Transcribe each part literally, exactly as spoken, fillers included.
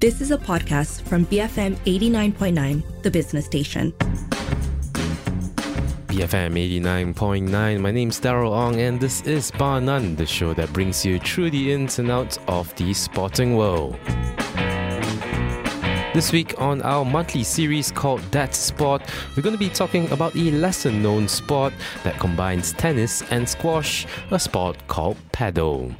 This is a podcast from B F M eighty-nine point nine, the business station. B F M eighty-nine point nine, my name's Daryl Ong, and this is Bar None, the show that brings you through the ins and outs of the sporting world. This week on our monthly series called That's A Sport, we're going to be talking about a lesser-known sport that combines tennis and squash, a sport called Padel.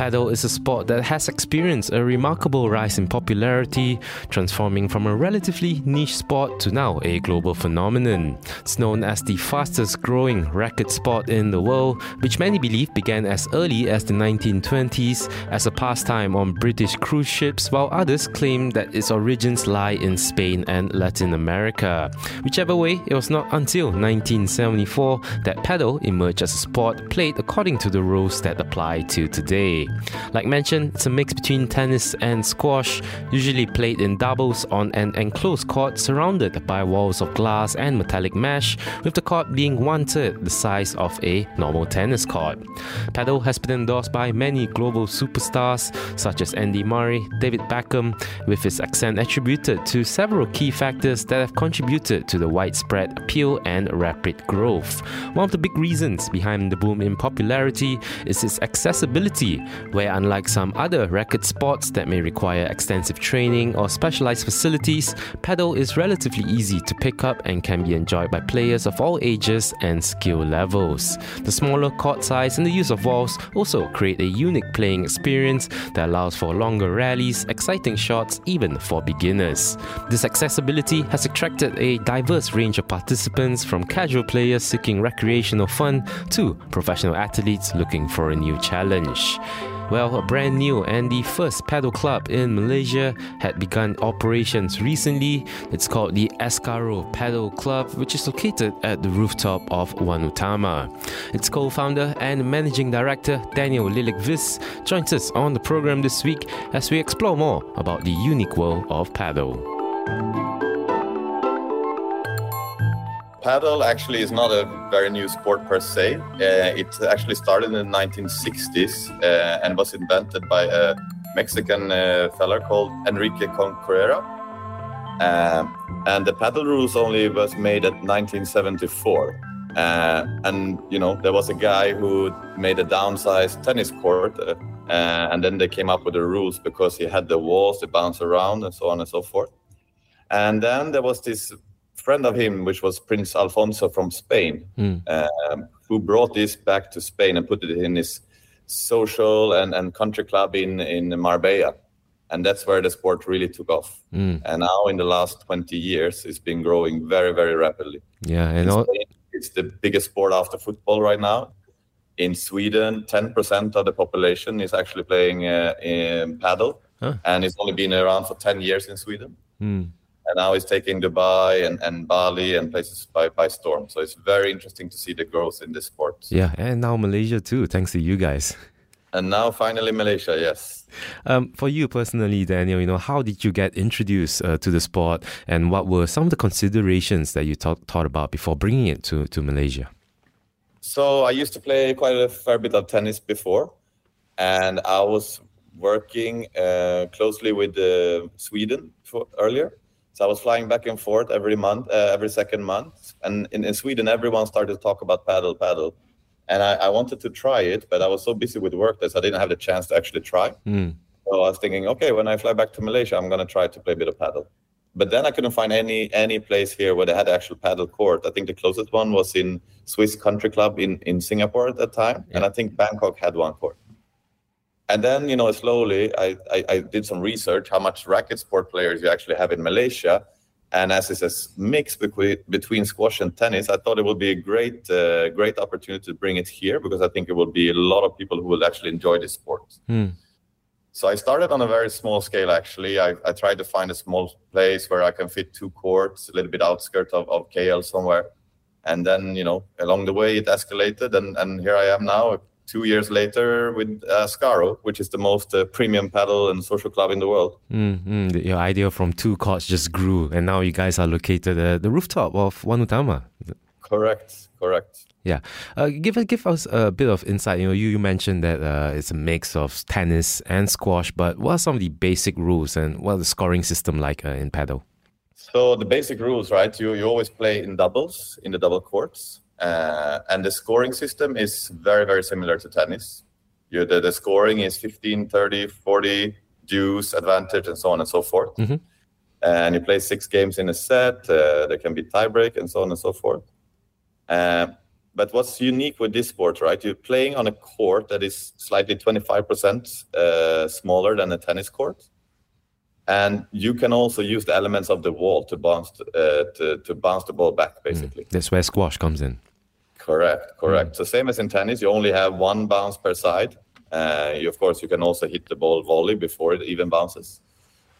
Padel is a sport that has experienced a remarkable rise in popularity, transforming from a relatively niche sport to now a global phenomenon. It's known as the fastest growing racket sport in the world, which many believe began as early as the nineteen twenties as a pastime on British cruise ships, while others claim that its origins lie in Spain and Latin America. Whichever way, it was not until nineteen seventy-four that Padel emerged as a sport played according to the rules that apply to today. Like mentioned, it's a mix between tennis and squash, usually played in doubles on an enclosed court surrounded by walls of glass and metallic mesh, with the court being one-third the size of a normal tennis court. Padel has been endorsed by many global superstars such as Andy Murray, David Beckham, with its accent attributed to several key factors that have contributed to the widespread appeal and rapid growth. One of the big reasons behind the boom in popularity is its accessibility, where unlike some other racket sports that may require extensive training or specialized facilities, Padel is relatively easy to pick up and can be enjoyed by players of all ages and skill levels. The smaller court size and the use of walls also create a unique playing experience that allows for longer rallies, exciting shots even for beginners. This accessibility has attracted a diverse range of participants, from casual players seeking recreational fun to professional athletes looking for a new challenge. Well, a brand new and the first Padel club in Malaysia had begun operations recently. It's called the ASCARO Padel Club, which is located at the rooftop of One Utama. Its co-founder and managing director, Daniel Liljekvist, joins us on the program this week as we explore more about the unique world of Padel. Padel actually is not a very new sport per se. Uh, it actually started in the nineteen sixties uh, and was invented by a Mexican uh, fella called Enrique Corcuera. Uh, and the Padel rules only was made at nineteen seventy-four. Uh, and, you know, there was a guy who made a downsized tennis court uh, uh, and then they came up with the rules because he had the walls, they bounce around and so on and so forth. And then there was this friend of him, which was Prince Alfonso from Spain, mm. um, who brought this back to Spain and put it in his social and, and country club in, in Marbella. And that's where the sport really took off. Mm. And now in the last twenty years, it's been growing very, very rapidly. Yeah, and all- Spain, it's the biggest sport after football right now. In Sweden, ten percent of the population is actually playing uh, in Padel. Huh. And it's only been around for ten years in Sweden. Mm. And now it's taking Dubai and, and Bali and places by, by storm. So it's very interesting to see the growth in this sport. Yeah, and now Malaysia too, thanks to you guys. And now finally Malaysia, yes. Um, for you personally, Daniel, you know, how did you get introduced uh, to the sport, and what were some of the considerations that you thought, thought about before bringing it to, to Malaysia? So I used to play quite a fair bit of tennis before, and I was working uh, closely with uh, Sweden for, earlier. So I was flying back and forth every month, uh, every second month. And in, in Sweden, everyone started to talk about Padel, Padel. And I, I wanted to try it, but I was so busy with work that I didn't have the chance to actually try. Mm. So I was thinking, okay, when I fly back to Malaysia, I'm going to try to play a bit of Padel. But then I couldn't find any any place here where they had actual Padel court. I think the closest one was in Swiss Country Club in, in Singapore at that time. Yeah. And I think Bangkok had one court. And then, you know, slowly I, I, I did some research how much racket sport players you actually have in Malaysia. And as it's a mix between, between squash and tennis, I thought it would be a great, uh, great opportunity to bring it here, because I think it will be a lot of people who will actually enjoy this sport. Hmm. So I started on a very small scale, actually. I, I tried to find a small place where I can fit two courts, a little bit outskirts of, of K L somewhere. And then, you know, along the way it escalated. And, and here I am now, two years later with ASCARO, which is the most uh, premium Padel and social club in the world. Mm-hmm. Your idea from two courts just grew, and now you guys are located at the rooftop of One Utama. Correct, correct. Yeah, uh, give give us a bit of insight. You know, you, you mentioned that uh, it's a mix of tennis and squash, but what are some of the basic rules and what are the scoring system like uh, in Padel? So the basic rules, right? You you always play in doubles in the double courts, uh, and the scoring system is very very similar to tennis. You the, the scoring is fifteen, thirty, forty, deuce, advantage, and so on and so forth. Mm-hmm. And you play six games in a set. Uh, there can be tiebreak and so on and so forth. Uh, But what's unique with this sport, right? You're playing on a court that is slightly twenty-five percent uh, smaller than a tennis court. And you can also use the elements of the wall to bounce uh, to, to bounce the ball back, basically. Mm. That's where squash comes in. Correct, correct. Mm. So same as in tennis, you only have one bounce per side. Uh, you, of course, you can also hit the ball volley before it even bounces.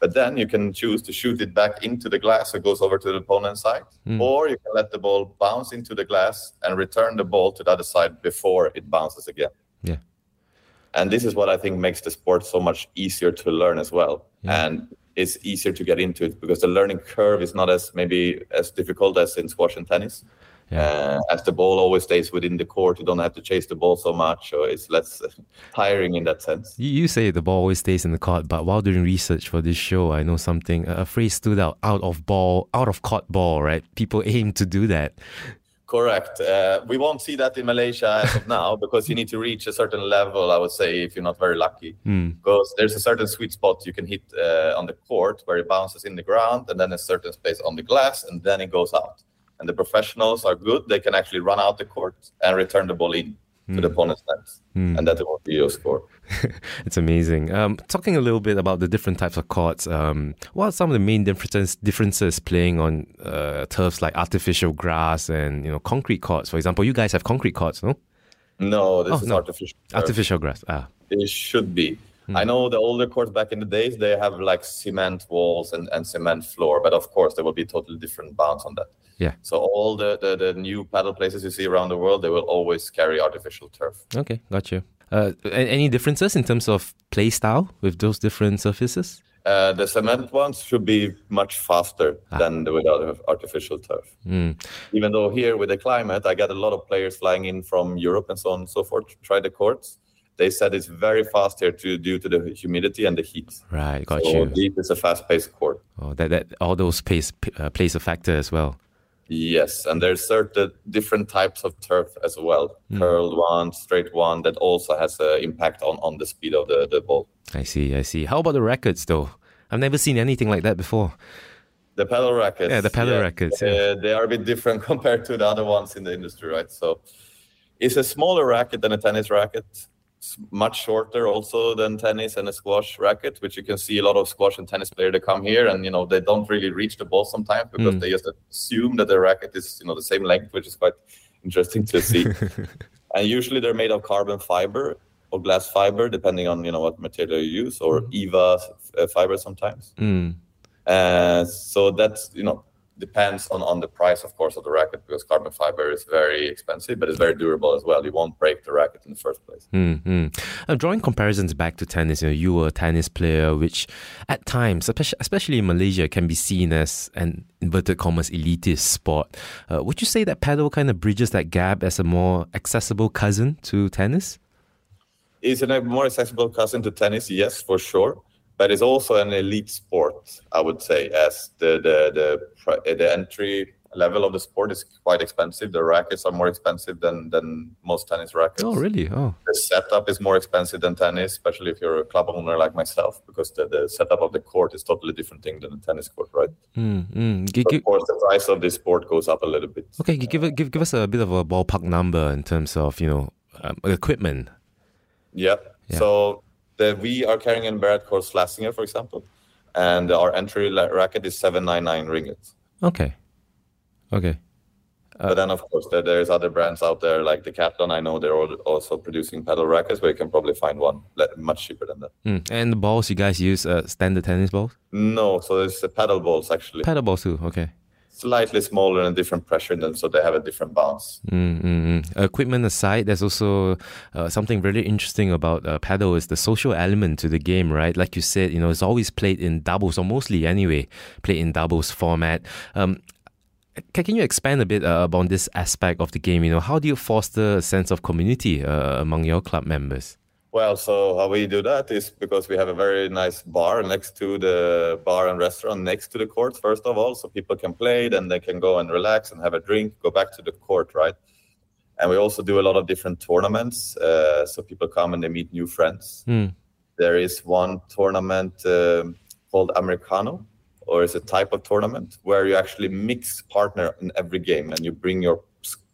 But then you can choose to shoot it back into the glass, so it goes over to the opponent's side. Mm. Or you can let the ball bounce into the glass and return the ball to the other side before it bounces again. Yeah. And this is what I think makes the sport so much easier to learn as well. Yeah. And it's easier to get into it because the learning curve is not as maybe as difficult as in squash and tennis. Yeah. Uh, as the ball always stays within the court, you don't have to chase the ball so much, so it's less tiring in that sense. You, you say the ball always stays in the court, but while doing research for this show, I know something, a phrase stood out, out of ball, out of court ball, right? People aim to do that. Correct. Uh, we won't see that in Malaysia as of now because you need to reach a certain level, I would say, if you're not very lucky. Mm. Because there's a certain sweet spot you can hit uh, on the court where it bounces in the ground and then a certain space on the glass and then it goes out. And the professionals are good. They can actually run out the court and return the ball in mm. to the opponent's nets. Mm. And that will be your score. It's amazing. Um, talking a little bit about the different types of courts, um, what are some of the main differences, differences playing on uh, turfs like artificial grass and you know concrete courts? For example, you guys have concrete courts, no? No, this oh, is no. artificial turf. Artificial grass, ah. It should be. I know the older courts back in the days, they have like cement walls and, and cement floor. But of course, there will be totally different bounds on that. Yeah. So all the, the, the new paddle places you see around the world, they will always carry artificial turf. Okay, got you. Uh, any differences in terms of play style with those different surfaces? Uh, the cement ones should be much faster ah. than the without artificial turf. Mm. Even though here with the climate, I get a lot of players flying in from Europe and so on and so forth to try the courts. They said it's very fast here to, due to the humidity and the heat. Right, got so you. So it's a fast-paced court. Oh, that, that all those pace uh, plays a factor as well. Yes, and there's certain different types of turf as well. Mm. Curled one, straight one, that also has an impact on, on the speed of the, the ball. I see, I see. How about the rackets, though? I've never seen anything like that before. The paddle rackets. Yeah, the paddle yeah. rackets. Yeah. Uh, they are a bit different compared to the other ones in the industry, right? So it's a smaller racket than a tennis racket. It's much shorter also than tennis and a squash racket, which you can see a lot of squash and tennis players that come here and, you know, they don't really reach the ball sometimes because mm. they just assume that the racket is, you know, the same length, which is quite interesting to see. And usually they're made of carbon fiber or glass fiber, depending on, you know, what material you use or E V A fiber sometimes. Mm. Uh, so that's, you know, depends on, on the price, of course, of the racket because carbon fiber is very expensive, but it's very durable as well. You won't break the racket in the first place. Mm-hmm. Uh, drawing comparisons back to tennis, you know, you were a tennis player, which at times, especially in Malaysia, can be seen as an inverted commas elitist sport. Uh, would you say that paddle kind of bridges that gap as a more accessible cousin to tennis? Is it a more accessible cousin to tennis? Yes, for sure. But it's also an elite sport, I would say, as the the the, the entry level of the sport is quite expensive. The rackets are more expensive than, than most tennis rackets. Oh, really? Oh. The setup is more expensive than tennis, especially if you're a club owner like myself, because the, the setup of the court is totally different thing than a tennis court, right? Mm, mm. G- so of course, the price of this sport goes up a little bit. Okay, give uh, give give us a bit of a ballpark number in terms of you know um, equipment. Yeah. yeah. So. The, we are carrying an Barrett called Schlesinger, for example, and our entry la- racket is seven ninety-nine ringgit. Okay. Okay. Uh, but then, of course, there, there's other brands out there like the Captain. I know they're all, also producing paddle rackets, where you can probably find one let, much cheaper than that. Mm. And the balls, you guys use uh, standard tennis balls? No, so there's uh, paddle balls, actually. Paddle balls too, okay. Slightly smaller and different pressure in them, so they have a different bounce. Mm-hmm. Equipment aside, there's also uh, something really interesting about uh, paddle is the social element to the game, right? Like you said, you know, it's always played in doubles, or mostly anyway, played in doubles format. Um, Can you expand a bit uh, about this aspect of the game? You know, how do you foster a sense of community uh, among your club members? Well, so how we do that is because we have a very nice bar next to the bar and restaurant next to the court, first of all, so people can play, then they can go and relax and have a drink, go back to the court, right? And we also do a lot of different tournaments, uh, so people come and they meet new friends. Mm. There is one tournament um, called Americano, or it's a type of tournament where you actually mix partner in every game and you bring your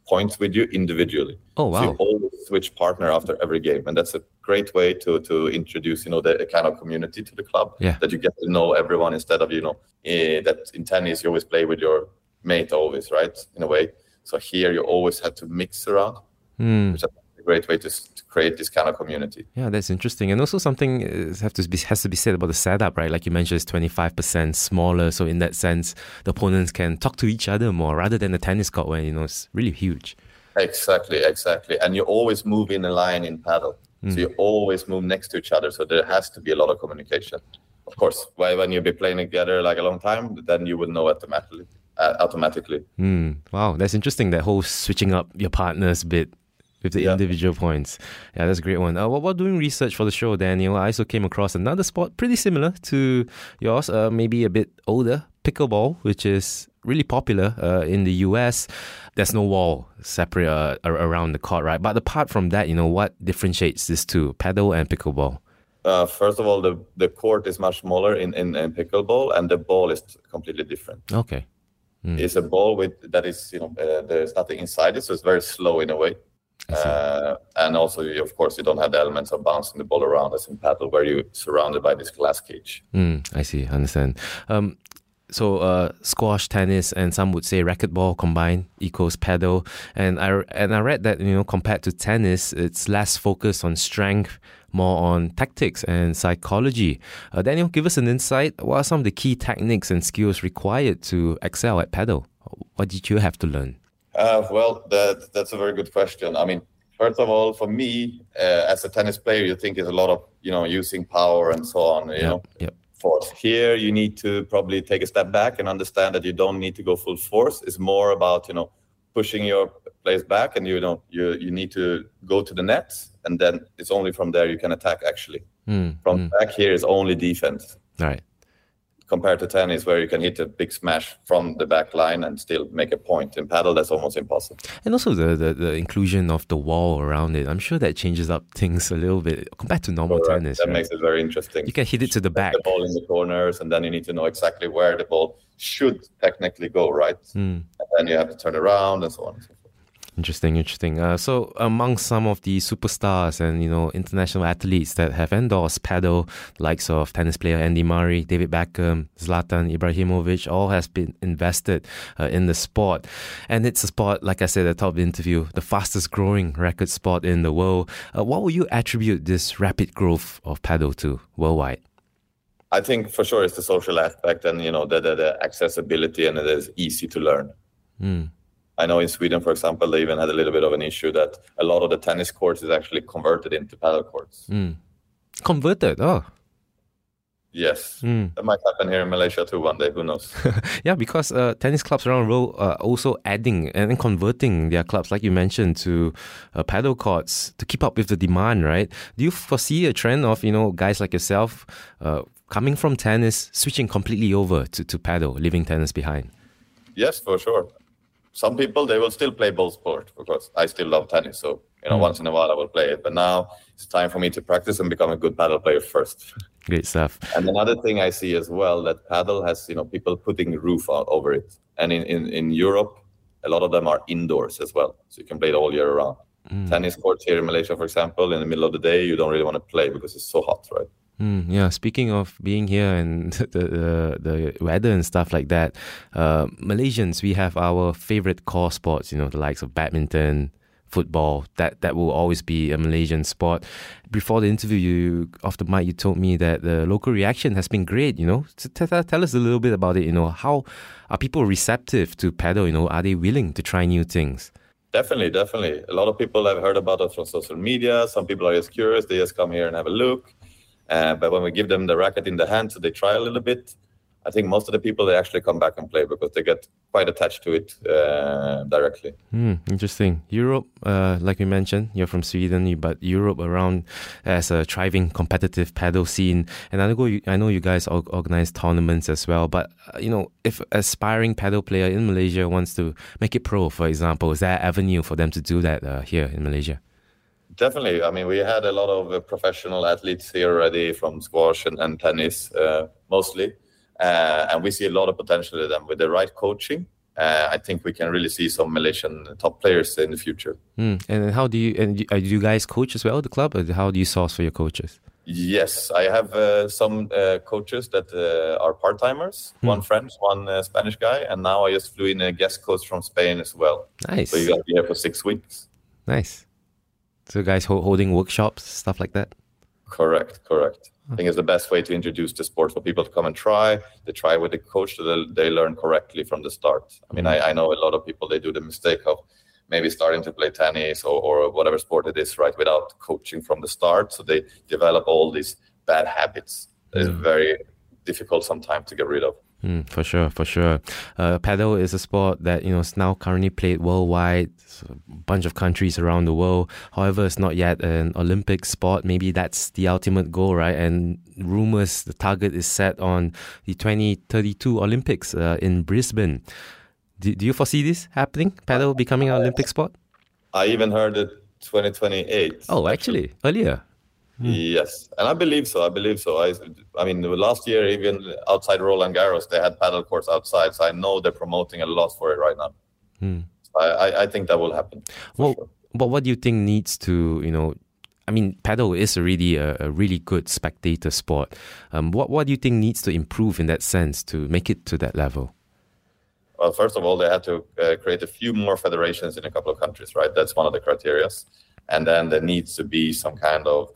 points with you individually. Oh, wow. So you always switch partner after every game. And that's a great way to to introduce, you know, the, the kind of community to the club, yeah, that you get to know everyone instead of, you know, eh, that in tennis you always play with your mate always, right, in a way. So here you always have to mix around, mm. which is a great way to, to create this kind of community. Yeah, that's interesting. And also something is, have to be, has to be said about the setup, right? Like you mentioned, it's twenty-five percent smaller. So in that sense, the opponents can talk to each other more rather than the tennis court where, you know, it's really huge. Exactly, exactly. And you always move in a line in paddle. Mm. So you always move next to each other. So there has to be a lot of communication. Of course, when you'll be playing together like a long time, then you will know automatically. Uh, automatically. Mm. Wow, that's interesting, that whole switching up your partners bit with the yeah. individual points. Yeah, that's a great one. Uh, while doing research for the show, Daniel, I also came across another sport pretty similar to yours, uh, maybe a bit older, pickleball, which is really popular uh, in the U S. There's no wall separate uh, around the court, right? But apart from that, you know, what differentiates these two, paddle and pickleball? Uh, first of all, the, the court is much smaller in, in, in pickleball, and the ball is completely different. Okay. Mm. It's a ball with that is, you know, uh, there's nothing inside it, so it's very slow in a way. Uh, and also, you, of course, you don't have the elements of bouncing the ball around as in paddle, where you're surrounded by this glass cage. Mm, I see, I understand. Um, so uh, squash, tennis, and some would say racquetball combined equals paddle. And I and I read that, you know, compared to tennis, it's less focused on strength, more on tactics and psychology. Uh, Daniel, give us an insight. What are some of the key techniques and skills required to excel at paddle? What did you have to learn? Uh, well, that, that's a very good question. I mean, first of all, for me, uh, as a tennis player, you think it's a lot of, you know, using power and so on, you yep, know, yep. force. Here, you need to probably take a step back and understand that you don't need to go full force. It's more about, you know, pushing your plays back, and you know you you need to go to the net, and then it's only from there you can attack. Actually, mm, from mm. back here is only defense. Right. Compared to tennis, where you can hit a big smash from the back line and still make a point. In paddle, that's almost impossible. And also the the, the inclusion of the wall around it. I'm sure that changes up things a little bit compared to normal Correct. tennis. That right? makes it very interesting. You can hit it to the back. The ball in the corners, and then you need to know exactly where the ball should technically go, right? Mm. And then you have to turn around and so on and so forth. Interesting, interesting. Uh, so among some of the superstars and, you know, international athletes that have endorsed paddle, likes of tennis player Andy Murray, David Beckham, Zlatan Ibrahimovic, all has been invested uh, in the sport. And it's a sport, like I said at the top of the interview, the fastest growing racket sport in the world. Uh, what would you attribute this rapid growth of paddle to worldwide? I think for sure it's the social aspect and, you know, the, the, the accessibility, and it is easy to learn. Mm. I know in Sweden, for example, they even had a little bit of an issue that a lot of the tennis courts is actually converted into paddle courts. Mm. Converted? Oh. Yes. Mm. That might happen here in Malaysia too one day, who knows? Yeah, because uh, tennis clubs around the world are also adding and converting their clubs, like you mentioned, to uh, paddle courts to keep up with the demand, right? Do you foresee a trend of, you know, guys like yourself uh, coming from tennis, switching completely over to, to paddle, leaving tennis behind? Yes, for sure. Some people, they will still play both sports, because I still love tennis. So, you know, mm. once in a while I will play it. But now it's time for me to practice and become a good paddle player first. Great stuff. And another thing I see as well, that paddle has, you know, people putting a roof on, over it. And in, in, in Europe, a lot of them are indoors as well. So you can play it all year round. Mm. Tennis courts here in Malaysia, for example, in the middle of the day, you don't really want to play because it's so hot, right? Mm, yeah, speaking of being here and the the, the weather and stuff like that, uh, Malaysians, we have our favorite core sports, you know, the likes of badminton, football. That that will always be a Malaysian sport. Before the interview, you, off the mic, you told me that the local reaction has been great, you know. So t- t- tell us a little bit about it, you know. How are people receptive to paddle, you know? Are they willing to try new things? Definitely, definitely. A lot of people have heard about us from social media. Some people are just curious. They just come here and have a look. Uh, but when we give them the racket in the hand, so they try a little bit, I think most of the people, they actually come back and play because they get quite attached to it uh, directly. Mm, interesting. Europe, uh, like we mentioned, you're from Sweden, but Europe around as a thriving competitive paddle scene. And I know you, I know you guys organize tournaments as well, but uh, you know, if aspiring paddle player in Malaysia wants to make it pro, for example, is there an avenue for them to do that uh, here in Malaysia? Definitely. I mean, we had a lot of uh, professional athletes here already from squash and, and tennis, uh, mostly. Uh, and we see a lot of potential in them. With the right coaching, uh, I think we can really see some Malaysian top players in the future. Mm. And how do you, and do you guys coach as well, the club? Or how do you source for your coaches? Yes, I have uh, some uh, coaches that uh, are part-timers, mm. one French, one uh, Spanish guy, and now I just flew in a guest coach from Spain as well. Nice. So you got to be here for six weeks. Nice. So guys ho- holding workshops, stuff like that? Correct, correct. I think it's the best way to introduce the sport for people to come and try. They try with the coach, so they learn correctly from the start. I mean, I, I know a lot of people, they do the mistake of maybe starting to play tennis or, or whatever sport it is, right, without coaching from the start. So they develop all these bad habits. That is very difficult sometimes to get rid of. Mm, for sure, for sure. Uh, Padel is a sport that, you know, is now currently played worldwide, a bunch of countries around the world. However, it's not yet an Olympic sport. Maybe that's the ultimate goal, right? And rumors, the target is set on the twenty thirty-two Olympics uh, in Brisbane. Do, do you foresee this happening? Padel becoming an Olympic sport? I even heard it twenty twenty-eight. Oh, actually, earlier. Hmm. Yes, and I believe so. I believe so. I, I mean, last year, even outside Roland Garros, they had paddle courts outside. So I know they're promoting a lot for it right now. Hmm. So I, I think that will happen. Well, sure. But what do you think needs to, you know, I mean, paddle is already a, a really good spectator sport. Um, what what do you think needs to improve in that sense to make it to that level? Well, first of all, they had to uh, create a few more federations in a couple of countries, right? That's one of the criteria. And then there needs to be some kind of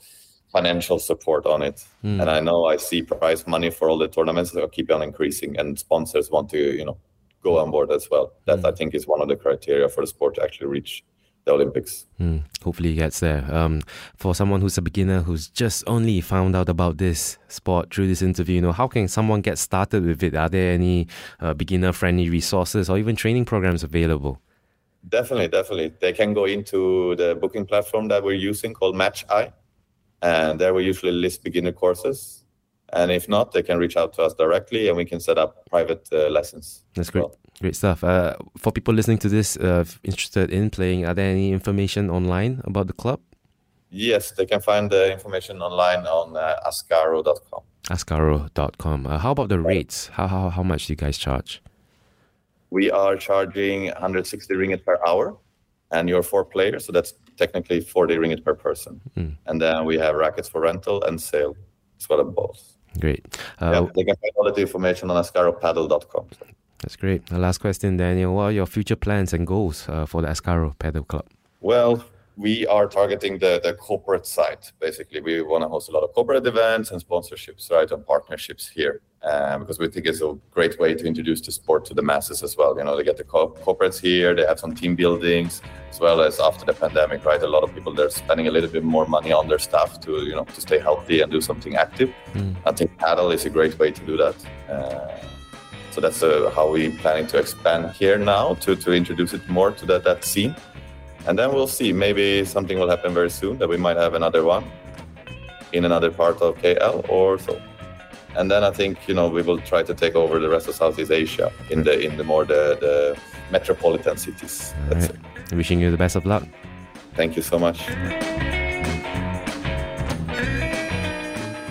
financial support on it. Mm. And I know I see prize money for all the tournaments that keep on increasing, and sponsors want to, you know, go on board as well. That mm. I think is one of the criteria for the sport to actually reach the Olympics. Mm. Hopefully it gets there. Um, for someone who's a beginner, who's just only found out about this sport through this interview, you know, how can someone get started with it? Are there any uh, beginner-friendly resources or even training programs available? Definitely, definitely. They can go into the booking platform that we're using called MatchEye. And there we usually list beginner courses. And if not, they can reach out to us directly and we can set up private uh, lessons. That's great. Well. Great stuff. Uh, for people listening to this, uh, interested in playing, are there any information online about the club? Yes, they can find the information online on uh, ascaro dot com. ascaro dot com. Uh, how about the rates? How, how how much do you guys charge? We are charging one hundred sixty ringgit per hour. And you're four players, so that's technically forty ringgit per person. Mm. And then we have rackets for rental and sale, as well as balls. Great. Uh, yeah, they can find all the information on ascaro padel dot com. So. That's great. The last question, Daniel. What are your future plans and goals uh, for the Ascaro Padel Club? Well, we are targeting the, the corporate side, basically. We want to host a lot of corporate events and sponsorships, right, and partnerships here, uh, because we think it's a great way to introduce the sport to the masses as well. You know, they get the co- corporates here, they have some team buildings, as well as after the pandemic, right, a lot of people, they're spending a little bit more money on their staff to, you know, to stay healthy and do something active. Mm. I think paddle is a great way to do that. Uh, so that's uh, how we're planning to expand here now, to, to introduce it more to that, that scene. And then we'll see, maybe something will happen very soon that we might have another one in another part of K L or so. And then I think, you know, we will try to take over the rest of Southeast Asia in the in the more the, the metropolitan cities. All That's right. it. Wishing you the best of luck. Thank you so much.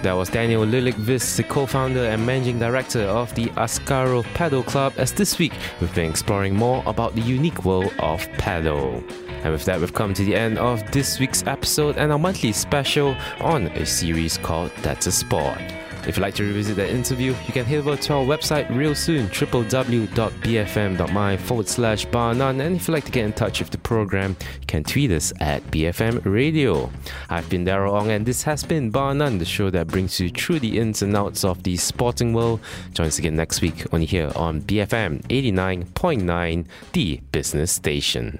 That was Daniel Liljekvist, the co-founder and managing director of the Ascaro Padel Club, as this week we've been exploring more about the unique world of paddle. And with that, we've come to the end of this week's episode and our monthly special on a series called That's A Sport. If you'd like to revisit that interview, you can head over to our website real soon, w w w dot b f m dot m y forward slash bar none. And if you'd like to get in touch with the program, you can tweet us at B F M Radio. I've been Daryl Ong, and this has been Bar None, the show that brings you through the ins and outs of the sporting world. Join us again next week, only here on B F M eighty-nine point nine, the business station.